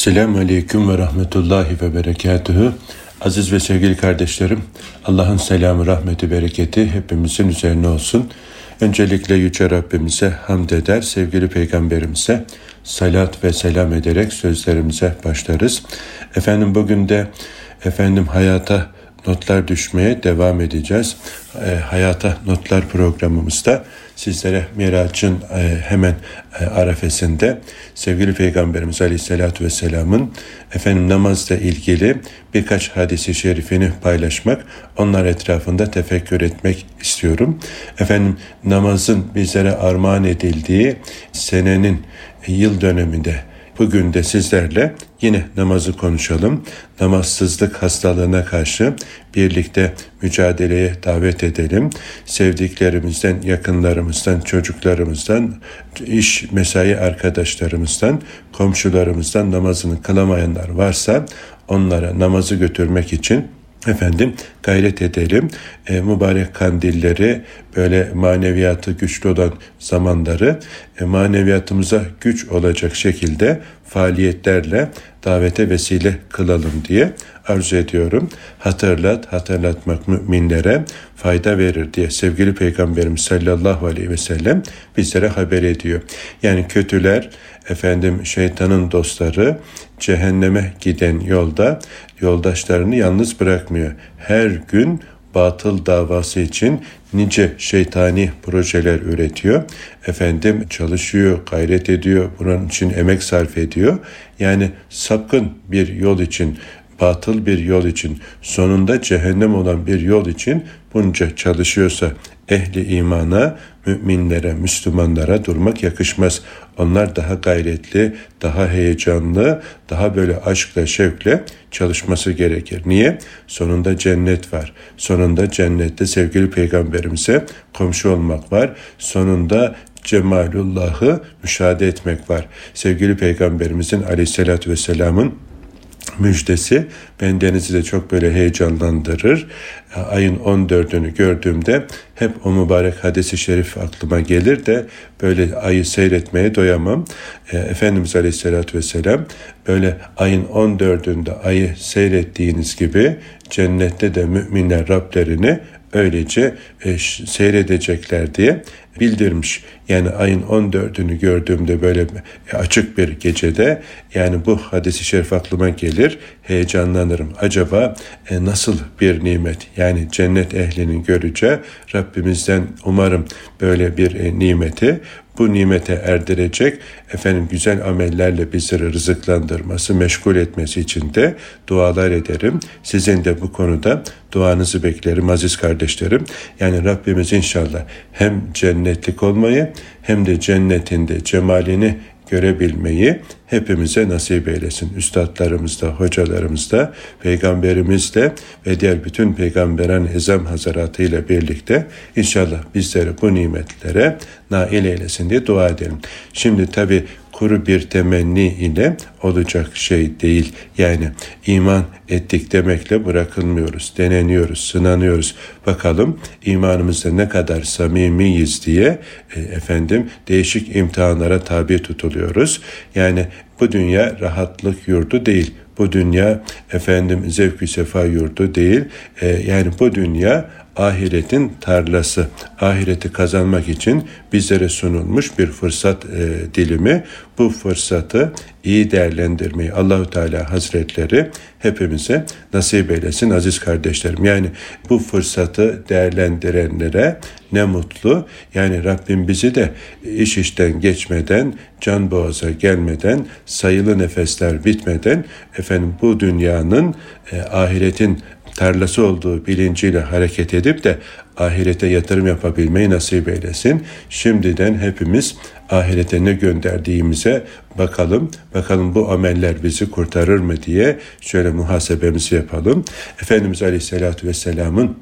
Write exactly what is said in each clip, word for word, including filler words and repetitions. Esselamu Aleyküm ve Rahmetullahi ve Berekatuhu. Aziz ve sevgili kardeşlerim, Allah'ın selamı, rahmeti, bereketi hepimizin üzerine olsun. Öncelikle Yüce Rabbimize hamd eder, sevgili Peygamberimize salat ve selam ederek sözlerimize başlarız. Efendim bugün de efendim hayata notlar düşmeye devam edeceğiz. E, hayata notlar programımızda sizlere Miraç'ın e, hemen e, arefesinde sevgili Peygamberimiz Aleyhisselatü Vesselam'ın efendim namazla ilgili birkaç hadisi şerifini paylaşmak, onlar etrafında tefekkür etmek istiyorum. Efendim namazın bizlere armağan edildiği senenin e, yıl döneminde bugün de sizlerle yine namazı konuşalım. Namazsızlık hastalığına karşı birlikte mücadeleye davet edelim. Sevdiklerimizden, yakınlarımızdan, çocuklarımızdan, iş mesai arkadaşlarımızdan, komşularımızdan namazını kılamayanlar varsa onlara namazı götürmek için efendim gayret edelim. E, mübarek kandilleri, böyle maneviyatı güçlü olan zamanları e, maneviyatımıza güç olacak şekilde faaliyetlerle davete vesile kılalım diye arzu ediyorum. Hatırlat, hatırlatmak müminlere fayda verir diye sevgili Peygamberimiz sallallahu aleyhi ve sellem bizlere haber ediyor. Yani kötüler, efendim şeytanın dostları cehenneme giden yolda yoldaşlarını yalnız bırakmıyor. Her gün batıl davası için nice şeytani projeler üretiyor. Efendim çalışıyor, gayret ediyor, bunun için emek sarf ediyor. Yani sapkın bir yol için, batıl bir yol için, sonunda cehennem olan bir yol için bunca çalışıyorsa ehli imana, müminlere, Müslümanlara durmak yakışmaz. Onlar daha gayretli, daha heyecanlı, daha böyle aşkla, şevkle çalışması gerekir. Niye? Sonunda cennet var. Sonunda cennette sevgili Peygamberimize komşu olmak var. Sonunda cemalullahı müşahede etmek var. Sevgili Peygamberimizin aleyhissalatü vesselamın müjdesi bendenizi de çok böyle heyecanlandırır. Ayın on dördünü gördüğümde hep o mübarek hadis-i şerif aklıma gelir de böyle ayı seyretmeye doyamam. E, Efendimiz Aleyhisselatü Vesselam böyle ayın on dördünde ayı seyrettiğiniz gibi cennette de müminler Rablerini öylece e, seyredecekler diye bildirmiş. Yani ayın on dördünü gördüğümde böyle açık bir gecede, yani bu hadis-i şerif aklıma gelir, heyecanlanırım. Acaba e, nasıl bir nimet? Yani cennet ehlinin göreceği, Rabbimizden umarım böyle bir e, nimeti, bu nimete erdirecek, efendim güzel amellerle bizleri rızıklandırması, meşgul etmesi için de dualar ederim. Sizin de bu konuda duanızı beklerim aziz kardeşlerim. Yani Rabbimiz inşallah hem cennetlik olmayı hem de cennetinde cemalini görebilmeyi hepimize nasip eylesin. Üstadlarımızda, hocalarımızda, peygamberimizle ve diğer bütün peygamberan ezam hazratı ile birlikte inşallah bizleri bu nimetlere nail eylesin diye dua edelim. Şimdi tabii kuru bir temenni ile olacak şey değil. Yani iman ettik demekle bırakılmıyoruz. Deneniyoruz, sınanıyoruz. Bakalım imanımızda ne kadar samimiyiz diye e, efendim değişik imtihanlara tabi tutuluyoruz. Yani bu dünya rahatlık yurdu değil. Bu dünya efendim zevk-i sefa yurdu değil. E, yani bu dünya ahiretin tarlası, ahireti kazanmak için bizlere sunulmuş bir fırsat e, dilimi. Bu fırsatı iyi değerlendirmeyi Allahu Teala Hazretleri hepimize nasip eylesin aziz kardeşlerim. Yani bu fırsatı değerlendirenlere ne mutlu. Yani Rabbim bizi de iş işten geçmeden, can boğaza gelmeden, sayılı nefesler bitmeden efendim bu dünyanın e, ahiretin tarlası olduğu bilinciyle hareket edip de ahirete yatırım yapabilmeyi nasip eylesin. Şimdiden hepimiz ahirete ne gönderdiğimize bakalım. Bakalım bu ameller bizi kurtarır mı diye şöyle muhasebemizi yapalım. Efendimiz Aleyhisselatü Vesselam'ın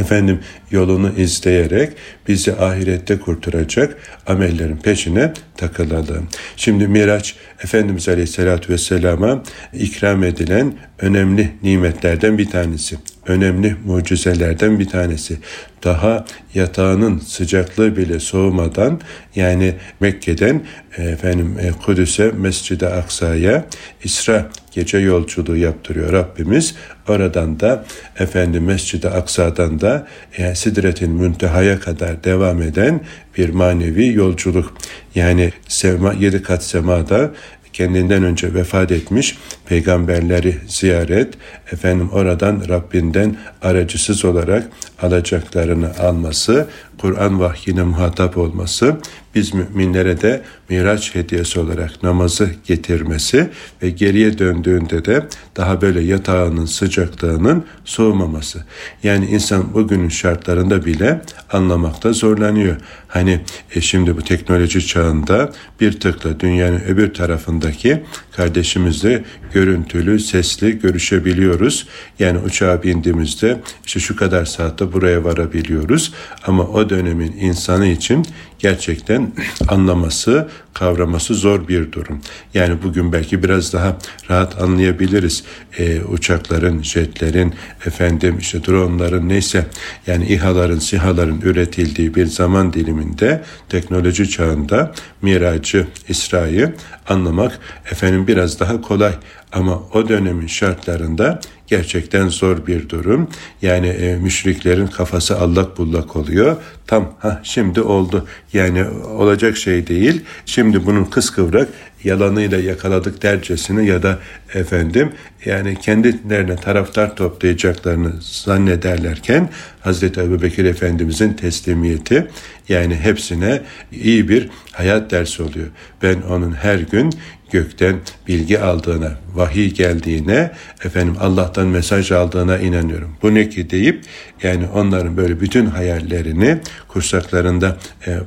efendim yolunu izleyerek bizi ahirette kurtaracak amellerin peşine takılalım. Şimdi Miraç, Efendimiz Aleyhisselatü Vesselam'a ikram edilen önemli nimetlerden bir tanesi. Önemli mucizelerden bir tanesi. Daha yatağının sıcaklığı bile soğumadan, yani Mekke'den efendim Kudüs'e, Mescid-i Aksa'ya İsra gece yolculuğu yaptırıyor Rabbimiz. Oradan da efendim Mescid-i Aksa'dan da yani Sidret'in Münteha'ya kadar devam eden bir manevi yolculuk. Yani sema, yedi kat semada kendinden önce vefat etmiş peygamberleri ziyaret, efendim oradan Rabbinden aracısız olarak alacaklarını alması, Kur'an vahyine muhatap olması, biz müminlere de miraç hediyesi olarak namazı getirmesi ve geriye döndüğünde de daha böyle yatağının sıcaklığının soğumaması. Yani insan bugünün şartlarında bile anlamakta zorlanıyor. Hani e şimdi bu teknoloji çağında bir tıkla dünyanın öbür tarafındaki kardeşimizle görüntülü, sesli görüşebiliyoruz. Yani uçağa bindiğimizde işte şu kadar saatte buraya varabiliyoruz. Ama o dönemin insanı için gerçekten anlaması, kavraması zor bir durum. Yani bugün belki biraz daha rahat anlayabiliriz. E, uçakların, jetlerin, efendim işte dronların neyse yani İHA'ların, SİHA'ların üretildiği bir zaman diliminde teknoloji çağında Miracı, İsra'yı anlamak efendim biraz daha kolay. Ama o dönemin şartlarında gerçekten zor bir durum. Yani e, müşriklerin kafası allak bullak oluyor. Tam ha şimdi oldu. Yani olacak şey değil. Şimdi bunun kıskıvrak yalanıyla yakaladık dercesini ya da efendim yani kendilerine taraftar toplayacaklarını zannederlerken Hazreti Ebubekir Efendimizin teslimiyeti yani hepsine iyi bir hayat dersi oluyor. Ben onun her gün gökten bilgi aldığına, vahiy geldiğine, efendim Allah'tan mesaj aldığına inanıyorum. Bu ne ki deyip yani onların böyle bütün hayallerini kursaklarında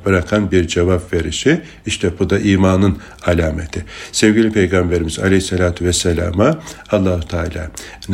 bırakan bir cevap verişi, işte bu da imanın alameti. Sevgili Peygamberimiz Aleyhisselatü Vesselam'a Allah-u Teala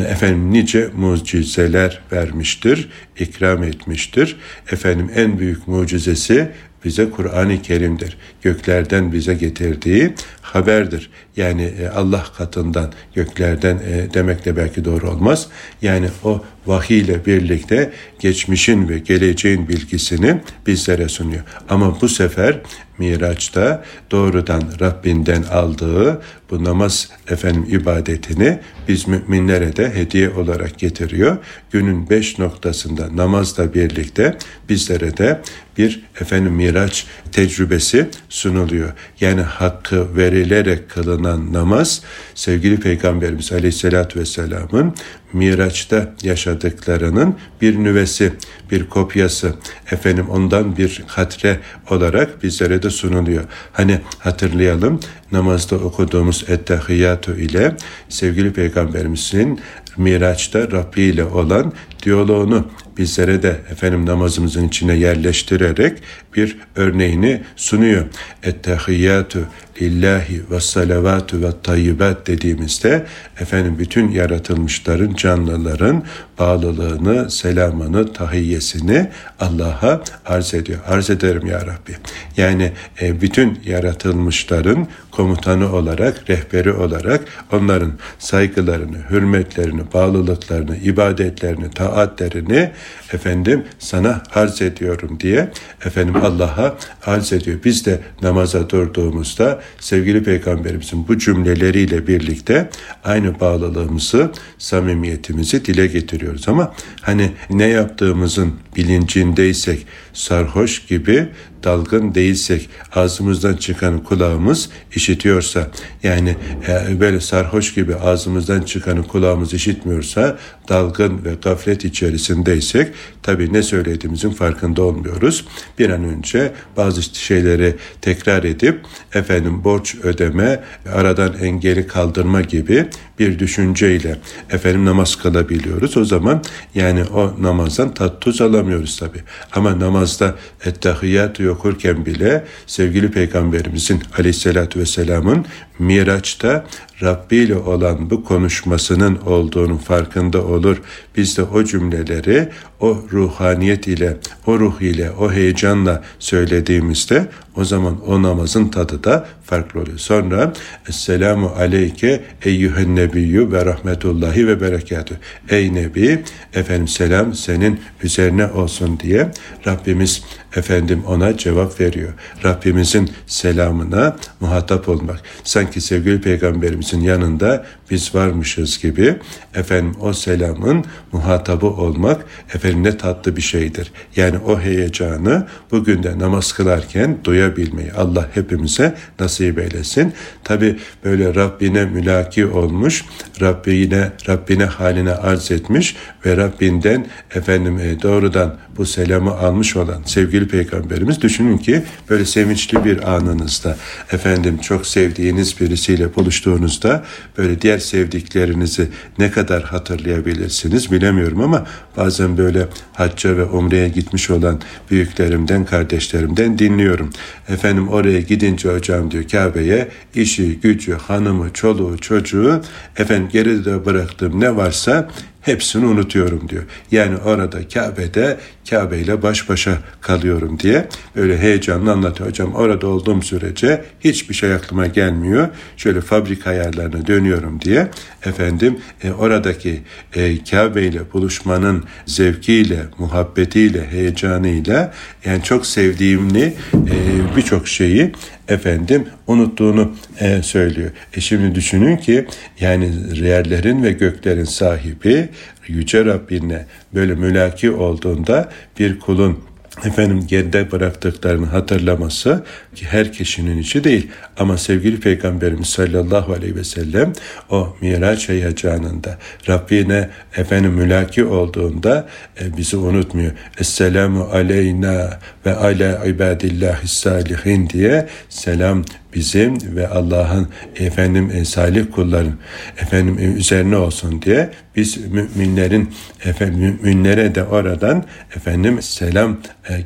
efendim nice mucizeler vermiştir, ikram etmiştir. Efendim en büyük mucizesi bize Kur'an-ı Kerim'dir. Göklerden bize getirdiği haberdir. Yani Allah katından göklerden demek de belki doğru olmaz. Yani o vahiy ile birlikte geçmişin ve geleceğin bilgisini bizlere sunuyor. Ama bu sefer Miraç'ta doğrudan Rabbinden aldığı bu namaz efendim ibadetini biz müminlere de hediye olarak getiriyor. Günün beş noktasında namazla birlikte bizlere de bir efendim Miraç tecrübesi sunuluyor. Yani hakkı verilerek kılınan namaz sevgili Peygamberimiz Aleyhisselatü Vesselam'ın Miraç'ta yaşadıklarının bir nüvesi, bir kopyası, efendim ondan bir hatre olarak bizlere de sunuluyor. Hani hatırlayalım namazda okuduğumuz Ettehiyyatü ile sevgili Peygamberimizin Miraç'ta Rabbi ile olan diyaloğunu bizlere de efendim namazımızın içine yerleştirerek bir örneğini sunuyor. Ettehiyyatü lillahi ve salavatü ve tayyibat dediğimizde efendim bütün yaratılmışların, canlıların bağlılığını, selamını, tahiyyesini Allah'a arz ediyor. Arz ederim ya Rabbi. Yani e, bütün yaratılmışların komutanı olarak, rehberi olarak onların saygılarını, hürmetlerini, bağlılıklarını, ibadetlerini, taatlerini efendim sana arz ediyorum diye efendim Allah'a arz ediyor. Biz de namaza durduğumuzda sevgili Peygamberimizin bu cümleleriyle birlikte aynı bağlılığımızı, samimiyetimizi dile getiriyoruz. Ama hani ne yaptığımızın bilincindeysek, sarhoş gibi dalgın değilsek, ağzımızdan çıkanı kulağımız işitiyorsa, yani e, böyle sarhoş gibi ağzımızdan çıkanı kulağımız işitmiyorsa, dalgın ve gaflet içerisindeysek tabii ne söylediğimizin farkında olmuyoruz. Bir an önce bazı şeyleri tekrar edip efendim borç ödeme, aradan engeli kaldırma gibi bir düşünceyle efendim namaz kılabiliyoruz. O zaman yani o namazdan tat tuz alamıyoruz tabii. Ama namazda ettehiyyatı okurken bile sevgili Peygamberimizin Aleyhisselatü Vesselam'ın Miraç'ta Rabbi ile olan bu konuşmasının olduğunun farkında olur. Biz de o cümleleri o ruhaniyet ile, o ruh ile, o heyecanla söylediğimizde o zaman o namazın tadı da farklı oluyor. Sonra Esselamu aleyke eyyühen nebiyyü ve rahmetullahi ve berekatü. Ey Nebi, efendim selam senin üzerine olsun diye Rabbimiz Efendim ona cevap veriyor. Rabbimizin selamına muhatap olmak. Sanki sevgili peygamberimizin yanında biz varmışız gibi efendim o selamın muhatabı olmak efendim ne tatlı bir şeydir. Yani o heyecanı bugün de namaz kılarken duyabilmeyi Allah hepimize nasip eylesin. Tabi böyle Rabbine mülaki olmuş, Rabbine, Rabbine haline arz etmiş ve Rabbinden efendim doğrudan bu selamı almış olan sevgili peygamberimiz, düşünün ki böyle sevinçli bir anınızda efendim çok sevdiğiniz birisiyle buluştuğunuzda böyle diğer sevdiklerinizi ne kadar hatırlayabilirsiniz bilemiyorum ama bazen böyle hacca ve umreye gitmiş olan büyüklerimden, kardeşlerimden dinliyorum. Efendim oraya gidince hocam diyor Kabe'ye işi, gücü, hanımı, çoluğu, çocuğu efendim geride bıraktığım ne varsa hepsini unutuyorum diyor. Yani orada Kabe'de Kabe ile baş başa kalıyorum diye böyle heyecanla anlatıyor. Hocam orada olduğum sürece hiçbir şey aklıma gelmiyor. Şöyle fabrika ayarlarına dönüyorum diye efendim e, oradaki e, Kabe ile buluşmanın zevkiyle, muhabbetiyle, heyecanıyla yani çok sevdiğimli e, birçok şeyi efendim unuttuğunu e, söylüyor. E şimdi düşünün ki yani yerlerin ve göklerin sahibi Yüce Rabbine böyle mülaki olduğunda bir kulun efendim geride bıraktıklarını hatırlaması ki her kişinin işi değil ama sevgili Peygamberimiz sallallahu aleyhi ve sellem o Miraç heyecanında Rabbine efendim mülaki olduğunda e, bizi unutmuyor. Esselamu aleyna ve ala ibadillahis salihin diye selam bizim ve Allah'ın efendim salih kulların efendim üzerine olsun diye biz müminlerin efendim müminlere de oradan efendim selam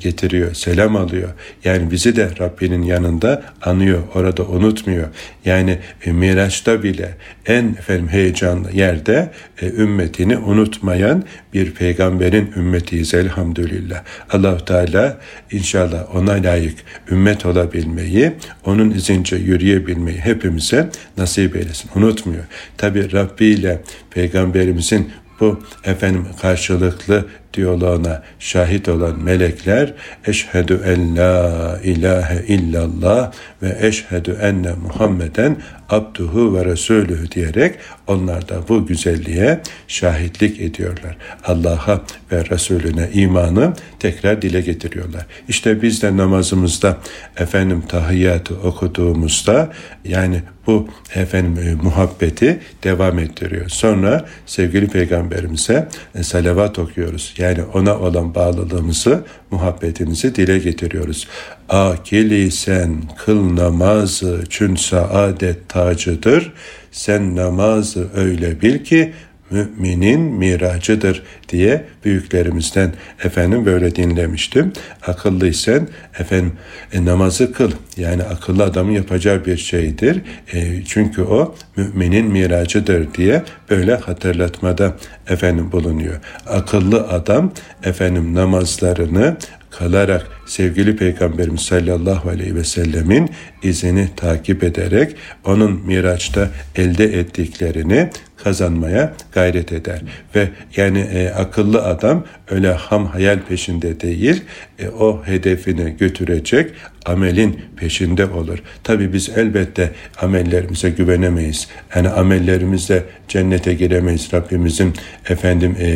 getiriyor, selam alıyor. Yani bizi de Rabbinin yanında anıyor, orada unutmuyor. Yani Miraç'ta bile en efendim heyecanlı yerde e, ümmetini unutmayan bir peygamberin ümmetiyiz elhamdülillah. Allah-u Teala inşallah ona layık ümmet olabilmeyi, onun izin yürüyebilmeyi hepimize nasip eylesin. Unutmuyor. Tabi Rabbi ile Peygamberimizin bu efendim karşılıklı diyaloğuna şahit olan melekler eşhedü en la ilahe illallah ve eşhedü enne Muhammeden abduhu ve resulühü diyerek onlar da bu güzelliğe şahitlik ediyorlar. Allah'a ve Resulüne imanı tekrar dile getiriyorlar. İşte biz de namazımızda efendim tahiyyatı okuduğumuzda yani bu efendim muhabbeti devam ettiriyor. Sonra sevgili peygamberimize salavat okuyoruz. Yani ona olan bağlılığımızı, muhabbetimizi dile getiriyoruz. Akili sen kıl namazı çün saadet tacıdır. Sen namazı öyle bil ki müminin miracıdır diye büyüklerimizden efendim böyle dinlemiştim. Akıllıysan efendim e, namazı kıl. Yani akıllı adamın yapacağı bir şeydir. E, çünkü o müminin miracıdır diye böyle hatırlatmada efendim bulunuyor. Akıllı adam efendim namazlarını kalarak sevgili Peygamberimiz sallallahu aleyhi ve sellemin izini takip ederek onun Miraç'ta elde ettiklerini kazanmaya gayret eder. Ve yani e, akıllı adam öyle ham hayal peşinde değil, e, o hedefine götürecek amelin peşinde olur. Tabii biz elbette amellerimize güvenemeyiz. Yani amellerimizle cennete giremeyiz. Rabbimizin efendim e,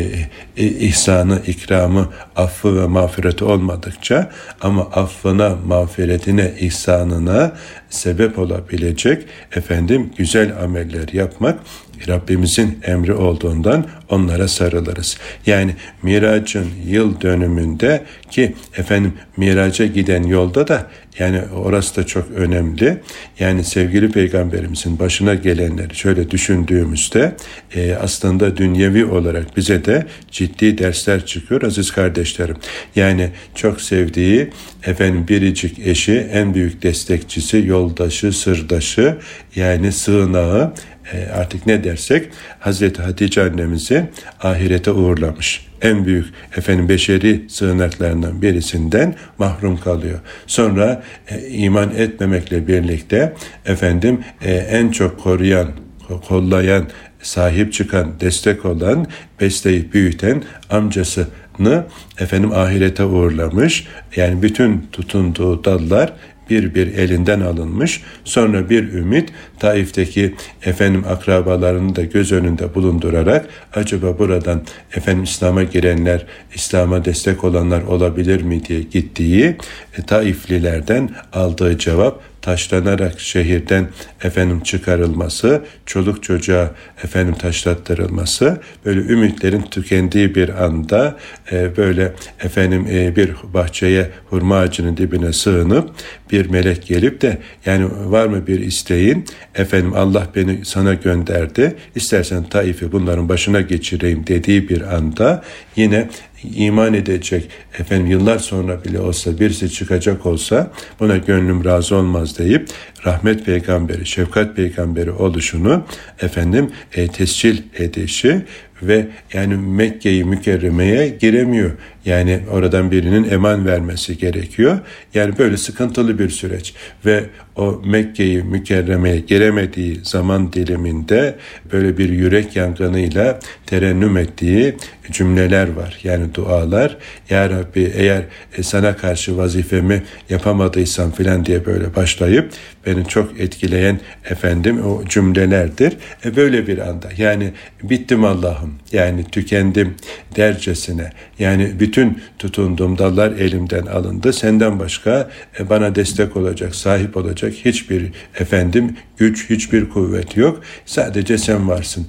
e, ihsanı, ikramı, affı ve mağfireti olmadıkça ama affına, mağfiretine, ihsanına sebep olabilecek efendim güzel ameller yapmak Rabbimizin emri olduğundan onlara sarılırız. Yani Miraç'ın yıl dönümünde ki efendim Miraç'a giden yolda da yani orası da çok önemli. Yani sevgili Peygamberimizin başına gelenleri şöyle düşündüğümüzde e, aslında dünyevi olarak bize de ciddi dersler çıkıyor aziz kardeşlerim. Yani çok sevdiği efendim biricik eşi, en büyük destekçisi, yoldaşı, sırdaşı yani sığınağı e, artık ne dersek Hazreti Hatice annemizi ahirete uğurlamış. En büyük efendim beşeri sığınaklarından birisinden mahrum kalıyor. Sonra e, iman etmemekle birlikte efendim e, en çok koruyan, kollayan, sahip çıkan, destek olan, besleyip büyüten amcası efendim ahirete uğurlamış. Yani bütün tutunduğu dallar bir bir elinden alınmış. Sonra bir ümit Taif'teki efendim akrabalarını da göz önünde bulundurarak acaba buradan efendim İslam'a girenler, İslam'a destek olanlar olabilir mi diye gittiği e, Taiflilerden aldığı cevap taşlanarak şehirden efendim çıkarılması, çoluk çocuğa efendim taşlattırılması, böyle ümitlerin tükendiği bir anda e, böyle efendim e, bir bahçeye, hurma ağacının dibine sığınıp bir melek gelip de yani var mı bir isteğin, efendim Allah beni sana gönderdi, istersen Taif'i bunların başına geçireyim dediği bir anda yine İman edecek, efendim yıllar sonra bile olsa birisi çıkacak olsa buna gönlüm razı olmaz deyip rahmet peygamberi, şefkat peygamberi oluşunu efendim e, tescil edişi ve yani Mekke-i Mükerreme'ye giremiyor. Yani oradan birinin eman vermesi gerekiyor. Yani böyle sıkıntılı bir süreç ve o Mekke-i Mükerreme'ye giremediği zaman diliminde böyle bir yürek yangınıyla terennüm ettiği cümleler var. Yani dualar, ya Rabbi eğer sana karşı vazifemi yapamadıysam filan diye böyle başlayıp beni çok etkileyen efendim o cümlelerdir. E böyle bir anda yani bittim Allah'ım, yani tükendim dercesine, yani bütün tutunduğum dallar elimden alındı. Senden başka bana destek olacak, sahip olacak hiçbir efendim güç, hiçbir kuvvet yok. Sadece sen varsın.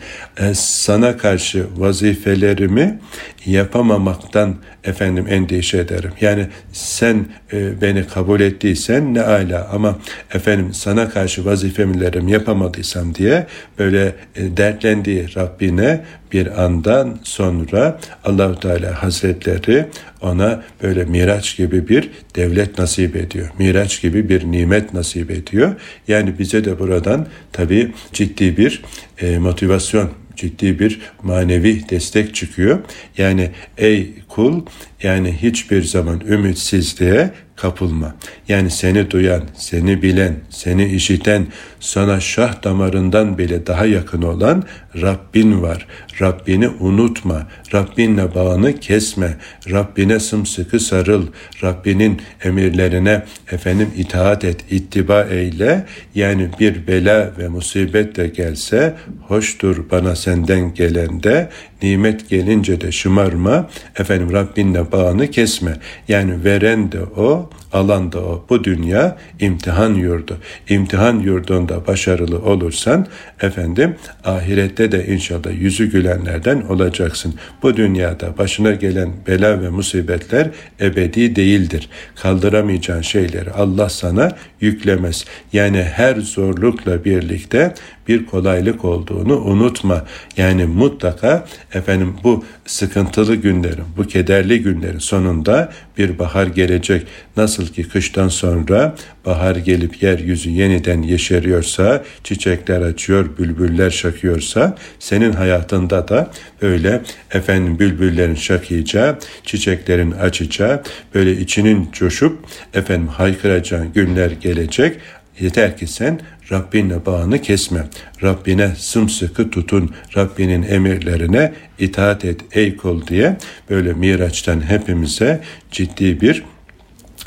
Sana karşı vazifelerimi yapamamaktan efendim endişe ederim. Yani sen beni kabul ettiysen ne ala, ama efendim sana karşı vazifelerimi yapamadıysam diye böyle dertlendiği Rabbine bir andan sonra Allah-u Teala Hazretleri ona böyle Miraç gibi bir devlet nasip ediyor. Miraç gibi bir nimet nasip ediyor. Yani bize de buradan tabii ciddi bir e, motivasyon, ciddi bir manevi destek çıkıyor. Yani ey kul, yani hiçbir zaman ümitsizliğe kapılma. Yani seni duyan, seni bilen, seni işiten, sana şah damarından bile daha yakın olan Rabbin var. Rabbini unutma. Rabbinle bağını kesme. Rabbine sımsıkı sarıl. Rabbinin emirlerine efendim itaat et, ittiba eyle. Yani bir bela ve musibet de gelse, hoştur bana senden gelen de, nimet gelince de şımarma. Efendim Rabbinle bağını kesme. Yani veren de o, alan da o. Bu dünya imtihan yurdu. İmtihan yurdunda başarılı olursan efendim ahirette de inşallah yüzü gülenlerden olacaksın. Bu dünyada başına gelen bela ve musibetler ebedi değildir. Kaldıramayacağın şeyleri Allah sana yüklemez. Yani her zorlukla birlikte bir kolaylık olduğunu unutma. Yani mutlaka efendim bu sıkıntılı günlerin, bu kederli günlerin sonunda bir bahar gelecek. Nasıl ki kıştan sonra bahar gelip yeryüzü yeniden yeşeriyorsa, çiçekler açıyor, bülbüller şakıyorsa, senin hayatında da böyle efendim bülbüllerin şakayacağı, çiçeklerin açacağı, böyle içinin coşup efendim haykıracağın günler gelecek. Yeter ki sen Rabbinle bağını kesme. Rabbine sımsıkı tutun. Rabbinin emirlerine itaat et ey kul diye böyle Miraç'tan hepimize ciddi bir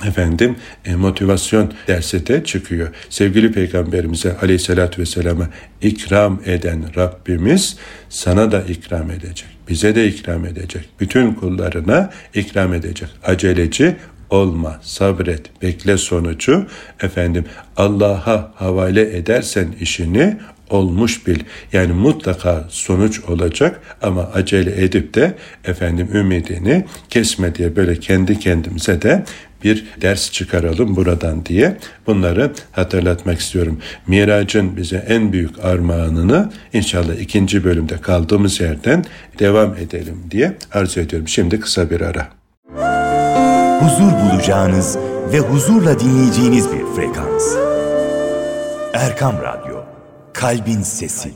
efendim motivasyon dersi de çıkıyor. Sevgili Peygamberimize Aleyhisselatü Vesselam'a ikram eden Rabbimiz sana da ikram edecek. Bize de ikram edecek. Bütün kullarına ikram edecek. Aceleci olma, sabret, bekle sonucu. Efendim Allah'a havale edersen işini olmuş bil. Yani mutlaka sonuç olacak ama acele edip de efendim ümidini kesme diye böyle kendi kendimize de bir ders çıkaralım buradan diye bunları hatırlatmak istiyorum. Miraç'ın bize en büyük armağanını inşallah ikinci bölümde kaldığımız yerden devam edelim diye arzu ediyorum. Şimdi kısa bir ara. Huzur bulacağınız ve huzurla dinleyeceğiniz bir frekans. Erkam Radyo, Kalbin Sesi.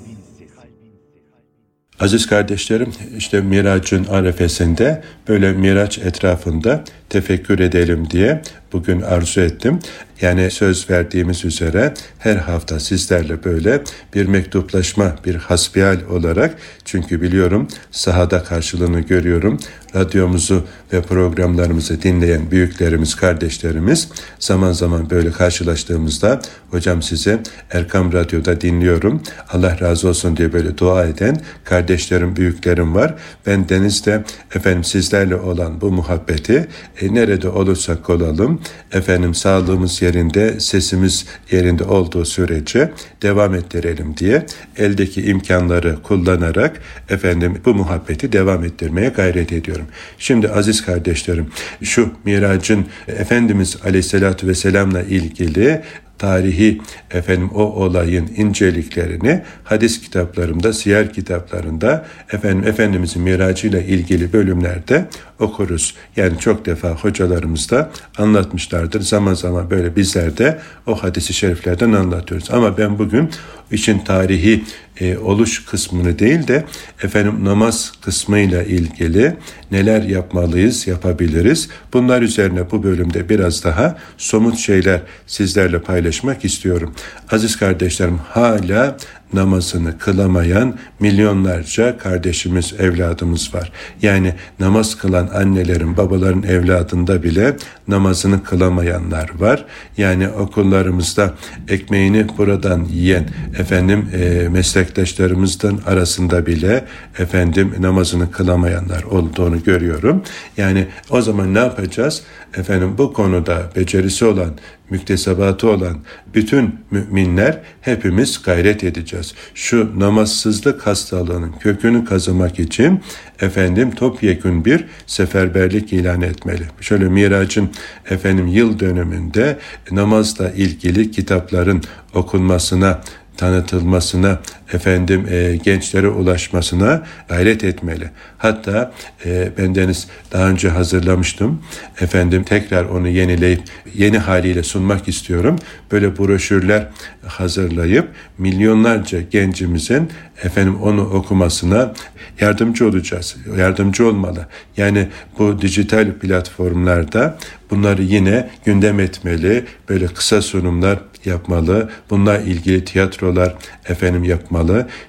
Aziz kardeşlerim, işte Miraç'ın arefesinde böyle Miraç etrafında tefekkür edelim diye bugün arzu ettim. Yani söz verdiğimiz üzere her hafta sizlerle böyle bir mektuplaşma, bir hasbihal olarak, çünkü biliyorum sahada karşılığını görüyorum. Radyomuzu ve programlarımızı dinleyen büyüklerimiz, kardeşlerimiz zaman zaman böyle karşılaştığımızda hocam sizi Erkam Radyo'da dinliyorum, Allah razı olsun diye böyle dua eden kardeşlerim, büyüklerim var. Ben Deniz'de efendim sizlerle olan bu muhabbeti e, nerede olursak olalım efendim sağlığımız yerinde, sesimiz yerinde olduğu sürece devam ettirelim diye eldeki imkanları kullanarak efendim bu muhabbeti devam ettirmeye gayret ediyorum. Şimdi aziz kardeşlerim, şu Mirac'ın Efendimiz Aleyhisselatü Vesselam'la ilgili tarihi efendim o olayın inceliklerini hadis kitaplarında, siyer kitaplarında efendim Efendimizin miracıyla ilgili bölümlerde okuruz. Yani çok defa hocalarımız da anlatmışlardır. Zaman zaman böyle bizler de o hadisi şeriflerden anlatıyoruz. Ama ben bugün için tarihi e, oluş kısmını değil de efendim namaz kısmıyla ilgili neler yapmalıyız, yapabiliriz. Bunlar üzerine bu bölümde biraz daha somut şeyler sizlerle paylaşacağız. istiyorum. Aziz kardeşlerim, hala namazını kılamayan milyonlarca kardeşimiz, evladımız var. Yani namaz kılan annelerin, babaların evladında bile namazını kılamayanlar var. Yani okullarımızda ekmeğini buradan yiyen efendim e, meslektaşlarımızın arasında bile efendim namazını kılamayanlar olduğunu görüyorum. Yani o zaman ne yapacağız? Efendim bu konuda becerisi olan, müktesebatı olan bütün müminler hepimiz gayret edeceğiz. Şu namazsızlık hastalığının kökünü kazımak için efendim topyekün bir seferberlik ilan etmeli. Şöyle Miraç'ın efendim yıl dönümünde namazla ilgili kitapların okunmasına, tanıtılmasına, efendim e, gençlere ulaşmasına gayret etmeli. Hatta e, bendeniz daha önce hazırlamıştım. Efendim tekrar onu yenileyip yeni haliyle sunmak istiyorum. Böyle broşürler hazırlayıp milyonlarca gencimizin efendim onu okumasına yardımcı olacağız. Yardımcı olmalı. Yani bu dijital platformlarda bunları yine gündem etmeli. Böyle kısa sunumlar yapmalı. Bununla ilgili tiyatrolar efendim yapmalı.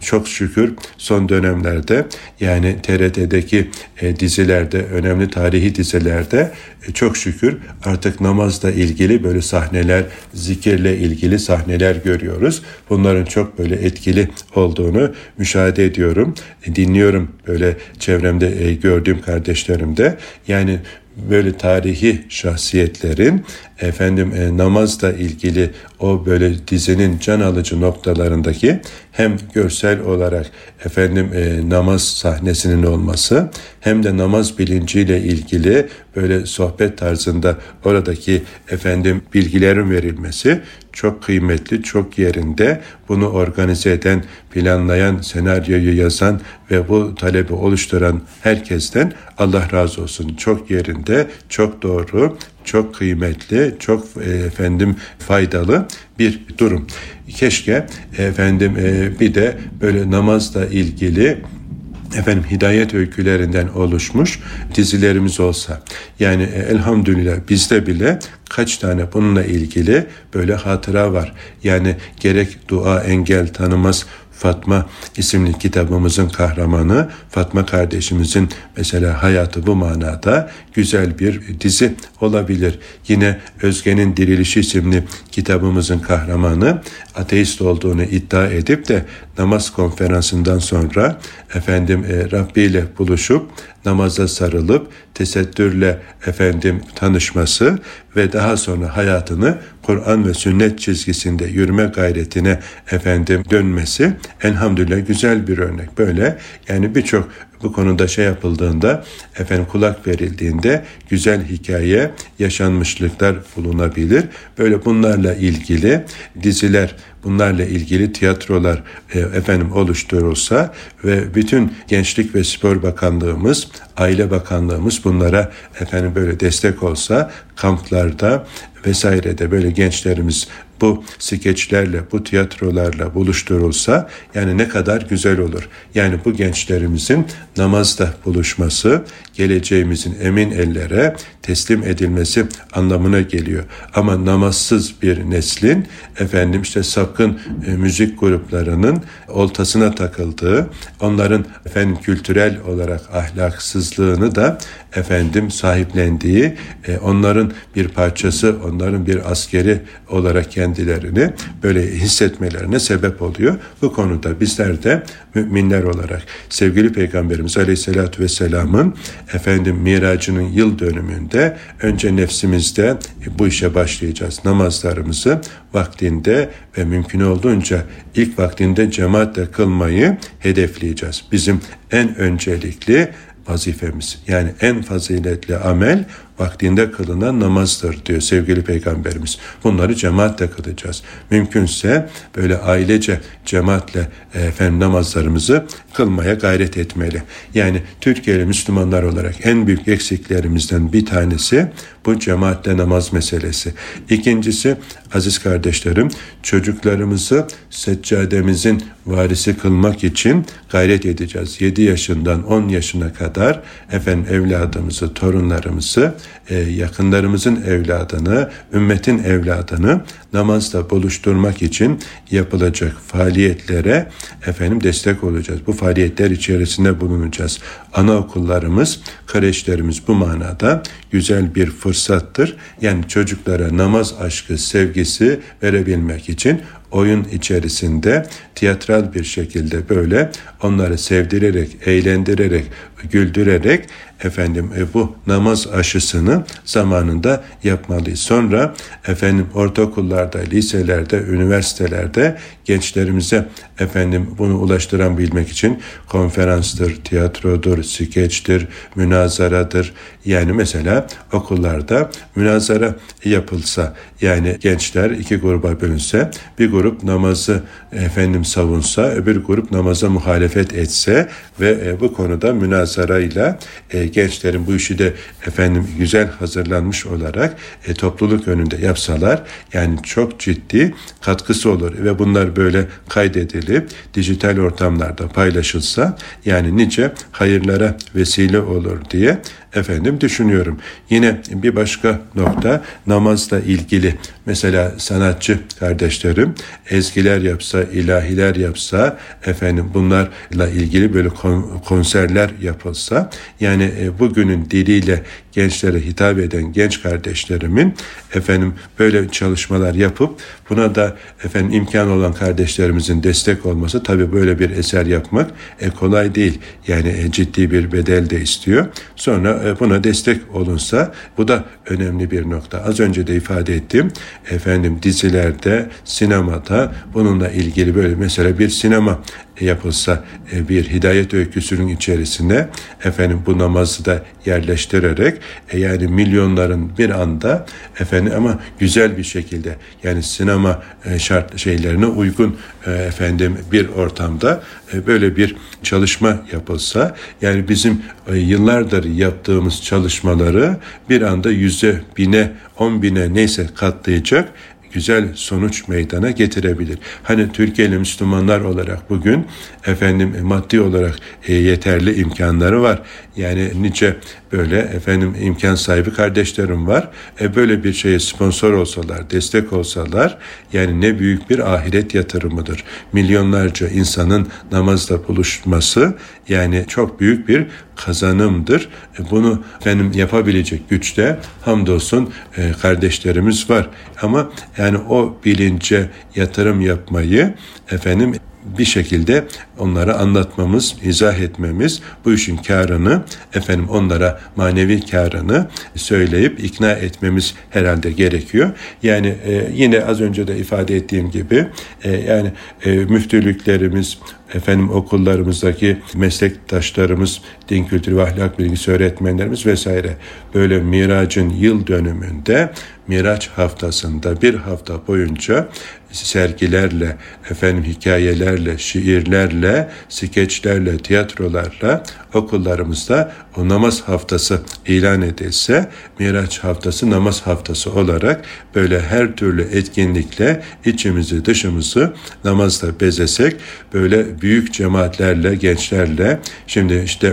Çok şükür son dönemlerde yani T R T'deki e, dizilerde, önemli tarihi dizilerde e, çok şükür artık namazla ilgili böyle sahneler, zikirle ilgili sahneler görüyoruz. Bunların çok böyle etkili olduğunu müşahede ediyorum. E, dinliyorum böyle çevremde e, gördüğüm kardeşlerimde. Yani böyle tarihi şahsiyetlerin efendim e, namazla ilgili o böyle dizinin can alıcı noktalarındaki hem görsel olarak efendim e, namaz sahnesinin olması hem de namaz bilinciyle ilgili böyle sohbet tarzında oradaki efendim bilgilerin verilmesi çok kıymetli, çok yerinde. Bunu organize eden, planlayan, senaryoyu yazan ve bu talebi oluşturan herkesten Allah razı olsun. Çok yerinde, çok doğru, çok kıymetli, çok efendim faydalı bir durum. Keşke efendim bir de böyle namazla ilgili efendim hidayet öykülerinden oluşmuş dizilerimiz olsa. Yani elhamdülillah bizde bile kaç tane bununla ilgili böyle hatıra var. Yani gerek Dua Engel Tanımaz Fatma isimli kitabımızın kahramanı Fatma kardeşimizin mesela hayatı bu manada güzel bir dizi olabilir. Yine Özge'nin Dirilişi isimli kitabımızın kahramanı ateist olduğunu iddia edip de namaz konferansından sonra efendim e, Rabbi ile buluşup namaza sarılıp tesettürle efendim tanışması ve daha sonra hayatını Kur'an ve sünnet çizgisinde yürüme gayretine efendim dönmesi elhamdülillah güzel bir örnek. Böyle yani birçok bu konuda şey yapıldığında, efendim kulak verildiğinde güzel hikaye, yaşanmışlıklar bulunabilir. Böyle bunlarla ilgili diziler, bunlarla ilgili tiyatrolar e, efendim oluşturulsa ve bütün Gençlik ve Spor Bakanlığımız, Aile Bakanlığımız bunlara efendim böyle destek olsa, kamplarda vesairede böyle gençlerimiz bu skeçlerle, bu tiyatrolarla buluşturulsa yani ne kadar güzel olur. Yani bu gençlerimizin namazda buluşması, geleceğimizin emin ellere teslim edilmesi anlamına geliyor. Ama namazsız bir neslin efendim işte sapkın e, müzik gruplarının oltasına takıldığı, onların efendim kültürel olarak ahlaksızlığını da efendim sahiplendiği, e, onların bir parçası, onların bir askeri olarak kendilerini böyle hissetmelerine sebep oluyor. Bu konuda bizler de müminler olarak sevgili Peygamberimiz Aleyhisselatü Vesselam'ın efendim miracının yıl dönümünde önce nefsimizde e, bu işe başlayacağız. Namazlarımızı vaktinde ve mümkün olduğunca ilk vaktinde cemaatle kılmayı hedefleyeceğiz. Bizim en öncelikli vazifemiz, yani en faziletli amel vaktinde kılınan namazdır diyor sevgili Peygamberimiz. Bunları cemaatle kılacağız. Mümkünse böyle ailece cemaatle efendim namazlarımızı kılmaya gayret etmeli. Yani Türkiye'li Müslümanlar olarak en büyük eksiklerimizden bir tanesi bu cemaatle namaz meselesi. İkincisi aziz kardeşlerim, çocuklarımızı seccademizin varisi kılmak için gayret edeceğiz. yedi yaşından on yaşına kadar efendim evladımızı, torunlarımızı, yakınlarımızın evladını, ümmetin evladını namazla buluşturmak için yapılacak faaliyetlere efendim destek olacağız. Bu faaliyetler içerisinde bulunacağız. Anaokullarımız, kreşlerimiz bu manada güzel bir fırsattır. Yani çocuklara namaz aşkı, sevgisi verebilmek için oyun içerisinde tiyatral bir şekilde böyle onları sevdirerek, eğlendirerek, güldürerek efendim e, bu namaz aşısını zamanında yapmalıyız. Sonra efendim ortaokullarda, liselerde, üniversitelerde gençlerimize efendim bunu ulaştıran bilmek için konferanstır, tiyatrodur, skeçtir, münazaradır. Yani mesela okullarda münazara yapılsa, yani gençler iki gruba bölünse, bir grup namazı efendim savunsa, öbür grup namaza muhalefet etse ve e, bu konuda münazarayla e, gençlerin bu işi de efendim güzel hazırlanmış olarak e, topluluk önünde yapsalar yani çok ciddi katkısı olur ve bunlar böyle kaydedilip dijital ortamlarda paylaşılsa yani nice hayırlara vesile olur diye efendim düşünüyorum. Yine bir başka nokta namazla ilgili. Mesela sanatçı kardeşlerim ezgiler yapsa, ilahiler yapsa, efendim bunlarla ilgili böyle konserler yapılsa, yani bugünün diliyle gençlere hitap eden genç kardeşlerimin efendim böyle çalışmalar yapıp buna da efendim imkan olan kardeşlerimizin destek olması, tabii böyle bir eser yapmak e, kolay değil. Yani e, ciddi bir bedel de istiyor. Sonra e, buna destek olunsa bu da önemli bir nokta. Az önce de ifade ettim. Efendim dizilerde, sinemada bununla ilgili böyle mesela bir sinema yapılsa bir hidayet öyküsünün içerisine efendim bu namazı da yerleştirerek e yani milyonların bir anda efendim ama güzel bir şekilde yani sinema şart şeylerine uygun efendim bir ortamda böyle bir çalışma yapılsa yani bizim yıllardır yaptığımız çalışmaları bir anda yüze, bine, on bine neyse katlayacak güzel sonuç meydana getirebilir. Hani Türkiye'li Müslümanlar olarak bugün efendim maddi olarak e, yeterli imkanları var. Yani nice böyle efendim imkan sahibi kardeşlerim var. E, böyle bir şeye sponsor olsalar, destek olsalar yani ne büyük bir ahiret yatırımıdır. Milyonlarca insanın namazla buluşması yani çok büyük bir kazanımdır. Bunu benim yapabilecek güçte hamdolsun e, kardeşlerimiz var. Ama yani o bilince yatırım yapmayı efendim bir şekilde onlara anlatmamız, izah etmemiz, bu işin kârını efendim onlara manevi kârını söyleyip ikna etmemiz herhalde gerekiyor. Yani e, yine az önce de ifade ettiğim gibi e, yani e, müftülüklerimiz, efendim okullarımızdaki meslektaşlarımız, din kültürü ve ahlak bilgisi öğretmenlerimiz vesaire böyle miracın yıl dönümünde, Miraç haftasında bir hafta boyunca sergilerle, efendim hikayelerle, şiirlerle, skeçlerle, tiyatrolarla okullarımızda o namaz haftası ilan edilse, Miraç haftası namaz haftası olarak böyle her türlü etkinlikle içimizi dışımızı namazla bezesek, böyle büyük cemaatlerle, gençlerle, şimdi işte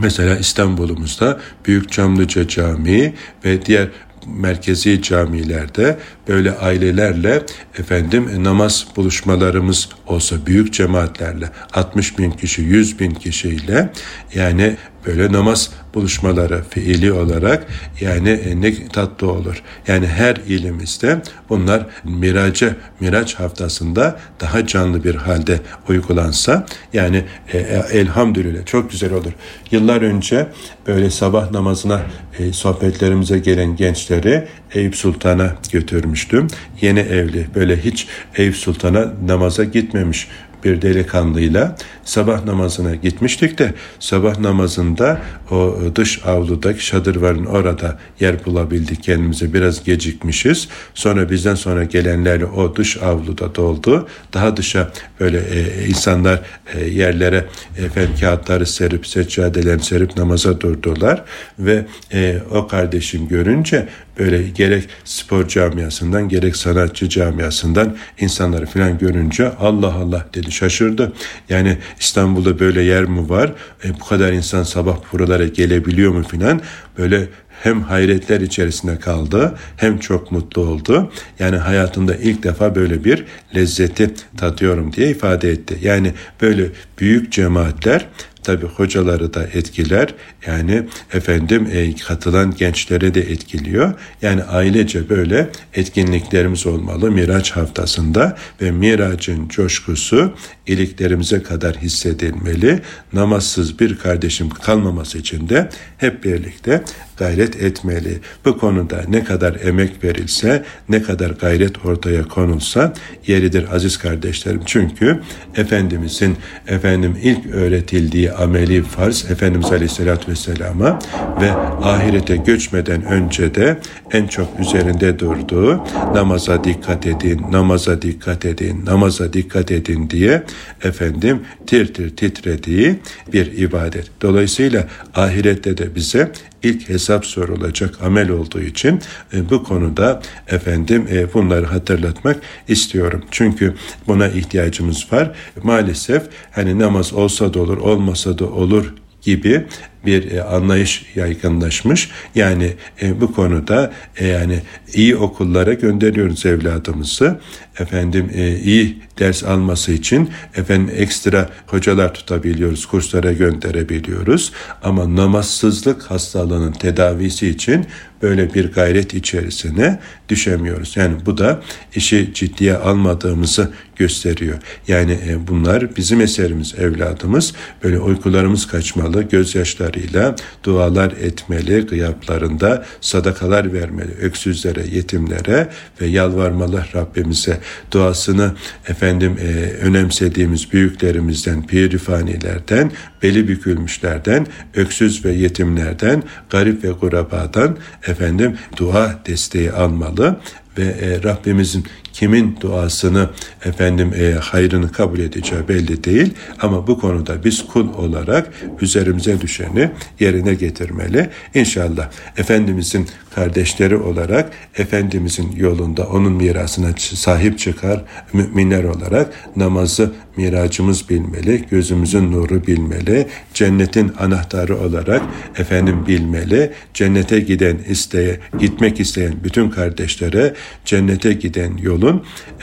mesela İstanbul'umuzda Büyük Çamlıca Camii ve diğer merkezi camilerde böyle ailelerle efendim namaz buluşmalarımız olsa, büyük cemaatlerle altmış bin kişi, yüz bin kişiyle, yani böyle namaz buluşmaları fiili olarak, yani ne tatlı olur. Yani her ilimizde bunlar Miraç'a, Miraç haftasında daha canlı bir halde uygulansa, yani e, elhamdülillah çok güzel olur. Yıllar önce böyle sabah namazına e, sohbetlerimize gelen gençleri Eyüp Sultan'a götürmüştüm. Yeni evli, böyle hiç Eyüp Sultan'a namaza gitmemiş bir delikanlıyla sabah namazına gitmiştik de, sabah namazında o dış avludaki şadırvanın orada yer bulabildik kendimize, biraz gecikmişiz. Sonra bizden sonra gelenlerle o dış avluda doldu. Daha dışa böyle e, insanlar e, yerlere efendim kağıtları serip, seccadelerini serip namaza durdular ve e, o kardeşim görünce böyle gerek spor camiasından gerek sanatçı camiasından insanları falan görünce Allah Allah dedi, şaşırdı. Yani İstanbul'da böyle yer mi var? E, bu kadar insan sabah buralara gelebiliyor mu filan? Böyle hem hayretler içerisinde kaldı, hem çok mutlu oldu. Yani hayatımda ilk defa böyle bir lezzeti tatıyorum diye ifade etti. Yani böyle büyük cemaatler tabii hocaları da etkiler. Yani efendim e, katılan gençlere de etkiliyor. Yani ailece böyle etkinliklerimiz olmalı Miraç haftasında ve Miraç'ın coşkusu iliklerimize kadar hissedilmeli. Namazsız bir kardeşim kalmaması için de hep birlikte gayret etmeli. Bu konuda ne kadar emek verilse, ne kadar gayret ortaya konulsa yeridir aziz kardeşlerim. Çünkü Efendimizin efendim ilk öğretildiği ameli farz, Efendimiz Aleyhisselatü Vesselam'a ve ahirete göçmeden önce de en çok üzerinde durduğu namaza dikkat edin, namaza dikkat edin, namaza dikkat edin diye efendim tir tir titrediği bir ibadet. Dolayısıyla ahirette de bize ilk hesap sorulacak amel olduğu için e, bu konuda efendim e, bunları hatırlatmak istiyorum. Çünkü buna ihtiyacımız var. Maalesef hani namaz olsa da olur, olmasa da olur gibi bir e, anlayış yaygınlaşmış. Yani e, bu konuda e, yani iyi okullara gönderiyoruz evladımızı. Efendim e, iyi ders alması için efendim ekstra hocalar tutabiliyoruz, kurslara gönderebiliyoruz. Ama namazsızlık hastalığının tedavisi için böyle bir gayret içerisine düşemiyoruz. Yani bu da işi ciddiye almadığımızı gösteriyor. Yani e, bunlar bizim eserimiz, evladımız. Böyle uykularımız kaçmalı, gözyaşları ile dualar etmeli, gıyaplarında sadakalar vermeli öksüzlere, yetimlere ve yalvarmalı Rabbimize. Duasını efendim e, önemsediğimiz büyüklerimizden, pirifanilerden, beli bükülmüşlerden, öksüz ve yetimlerden, garip ve gurabadan efendim dua desteği almalı ve e, Rabbimizin kimin duasını efendim e, hayrını kabul edeceği belli değil, ama bu konuda biz kul olarak üzerimize düşeni yerine getirmeli. İnşallah Efendimizin kardeşleri olarak Efendimizin yolunda onun mirasına sahip çıkar müminler olarak namazı miracımız bilmeli, gözümüzün nuru bilmeli, cennetin anahtarı olarak efendim bilmeli, cennete giden isteye, gitmek isteyen bütün kardeşlere cennete giden yolun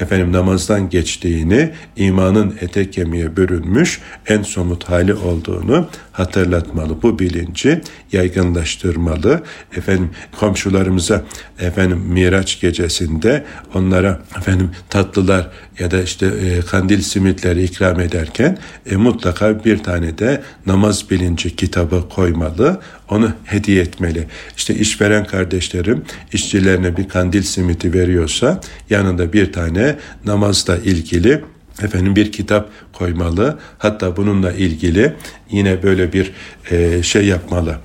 efendim namazdan geçtiğini, imanın ete kemiğe bürünmüş en somut hali olduğunu hatırlatmalı. Bu bilinci yaygınlaştırmalı. Efendim komşularımıza efendim Miraç gecesinde onlara efendim tatlılar ya da işte e, kandil simitleri ikram ederken e, mutlaka bir tane de namaz bilinci kitabı koymalı. Onu hediye etmeli. İşte işveren kardeşlerim işçilerine bir kandil simiti veriyorsa yanında bir tane namazla ilgili efendim bir kitap koymalı. Hatta bununla ilgili yine böyle bir e, şey yapmalı.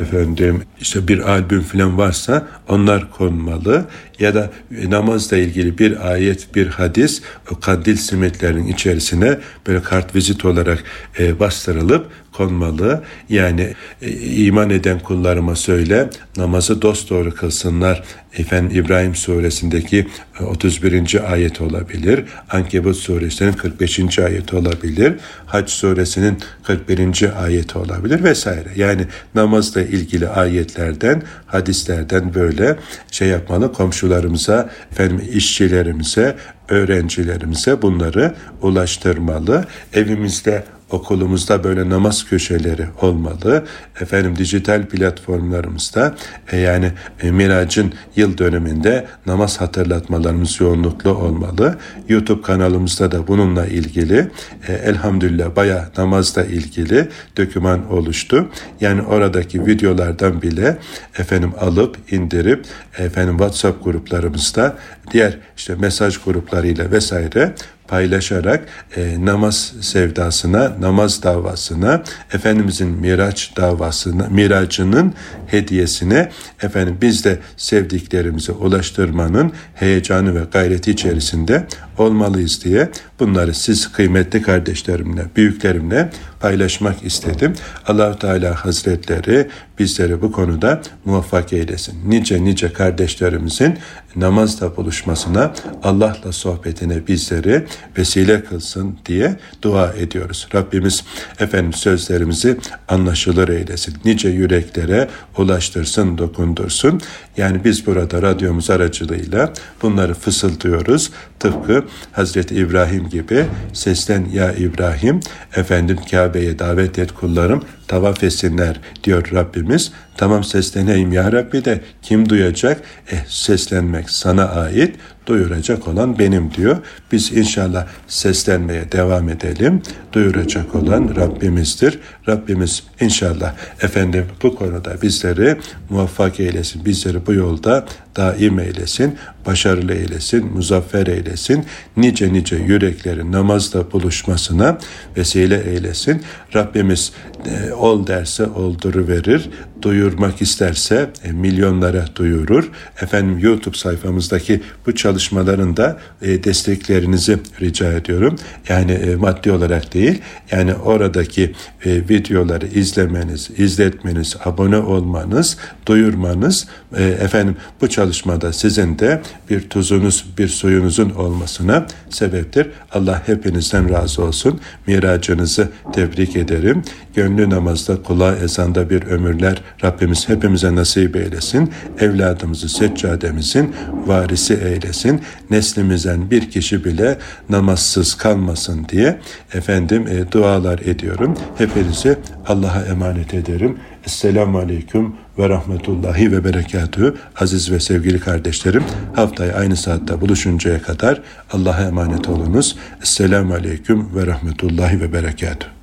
efendim işte bir albüm falan varsa onlar konmalı ya da namazla ilgili bir ayet, bir hadis o kandil simitlerinin içerisine böyle kartvizit olarak e, bastırılıp konmalı. Yani e, iman eden kullarıma söyle namazı dosdoğru kılsınlar. Efendim İbrahim suresindeki otuz birinci ayet olabilir. Ankebut suresinin kırk beşinci ayet olabilir. Hac suresinin kırk birinci ayet olabilir vesaire. Yani namazla ilgili ayetlerden, hadislerden böyle şey yapmalı. Komşularımıza, efendim işçilerimize, öğrencilerimize bunları ulaştırmalı. Evimizde, okulumuzda böyle namaz köşeleri olmalı. Efendim dijital platformlarımızda e, yani e, Miraç'ın yıl dönümünde namaz hatırlatmalarımız yoğunluklu olmalı. YouTube kanalımızda da bununla ilgili e, elhamdülillah bayağı namazla ilgili doküman oluştu. Yani oradaki videolardan bile efendim alıp indirip efendim WhatsApp gruplarımızda diğer işte mesaj gruplarıyla vesaire paylaşarak e, namaz sevdasına, namaz davasına, Efendimizin Miraç davasına, Miraç'ının hediyesine efendim biz de sevdiklerimize ulaştırmanın heyecanı ve gayreti içerisinde olmalıyız diye bunları siz kıymetli kardeşlerimle, büyüklerimle paylaşmak istedim. Allah-u Teala Hazretleri bizleri bu konuda muvaffak eylesin. Nice nice kardeşlerimizin namazla buluşmasına, Allah'la sohbetine bizleri vesile kılsın diye dua ediyoruz. Rabbimiz efendim sözlerimizi anlaşılır eylesin. Nice yüreklere ulaştırsın, dokundursun. Yani biz burada radyomuz aracılığıyla bunları fısıldıyoruz. Tıpkı Hazreti İbrahim gibi seslen ya İbrahim efendim Kabe'ye davet et kullarım tavaf etsinler diyor Rabbimiz. Tamam sesleneyim ya Rabbi de kim duyacak? Eh seslenmek sana ait, duyuracak olan benim diyor. Biz inşallah seslenmeye devam edelim. Duyuracak olan Rabbimizdir. Rabbimiz inşallah efendim bu konuda bizleri muvaffak eylesin. Bizleri bu yolda daim eylesin, başarılı eylesin, muzaffer eylesin. Nice nice yüreklerin namazla buluşmasına vesile eylesin. Rabbimiz e, ol derse olduruverir. Duyurmak isterse e, milyonlara duyurur. Efendim YouTube sayfamızdaki bu çalışmaların da e, desteklerinizi rica ediyorum. Yani e, maddi olarak değil. Yani oradaki e, videoları izlemeniz, izletmeniz, abone olmanız, duyurmanız e, efendim bu çalışmada sizin de bir tuzunuz, bir suyunuzun olmasına sebeptir. Allah hepinizden razı olsun. Miracınızı tebrik ederim. Gönlü namazda, kulağı ezanda bir ömürler Rabbimiz hepimize nasip eylesin. Evladımızı seccademizin varisi eylesin. Neslimizden bir kişi bile namazsız kalmasın diye efendim e, dualar ediyorum. Hepinizi Allah'a emanet ederim. Esselamu Aleyküm ve Rahmetullahi ve Berekatühü. Aziz ve sevgili kardeşlerim, haftaya aynı saatte buluşuncaya kadar Allah'a emanet olunuz. Esselamu Aleyküm ve Rahmetullahi ve Berekatühü.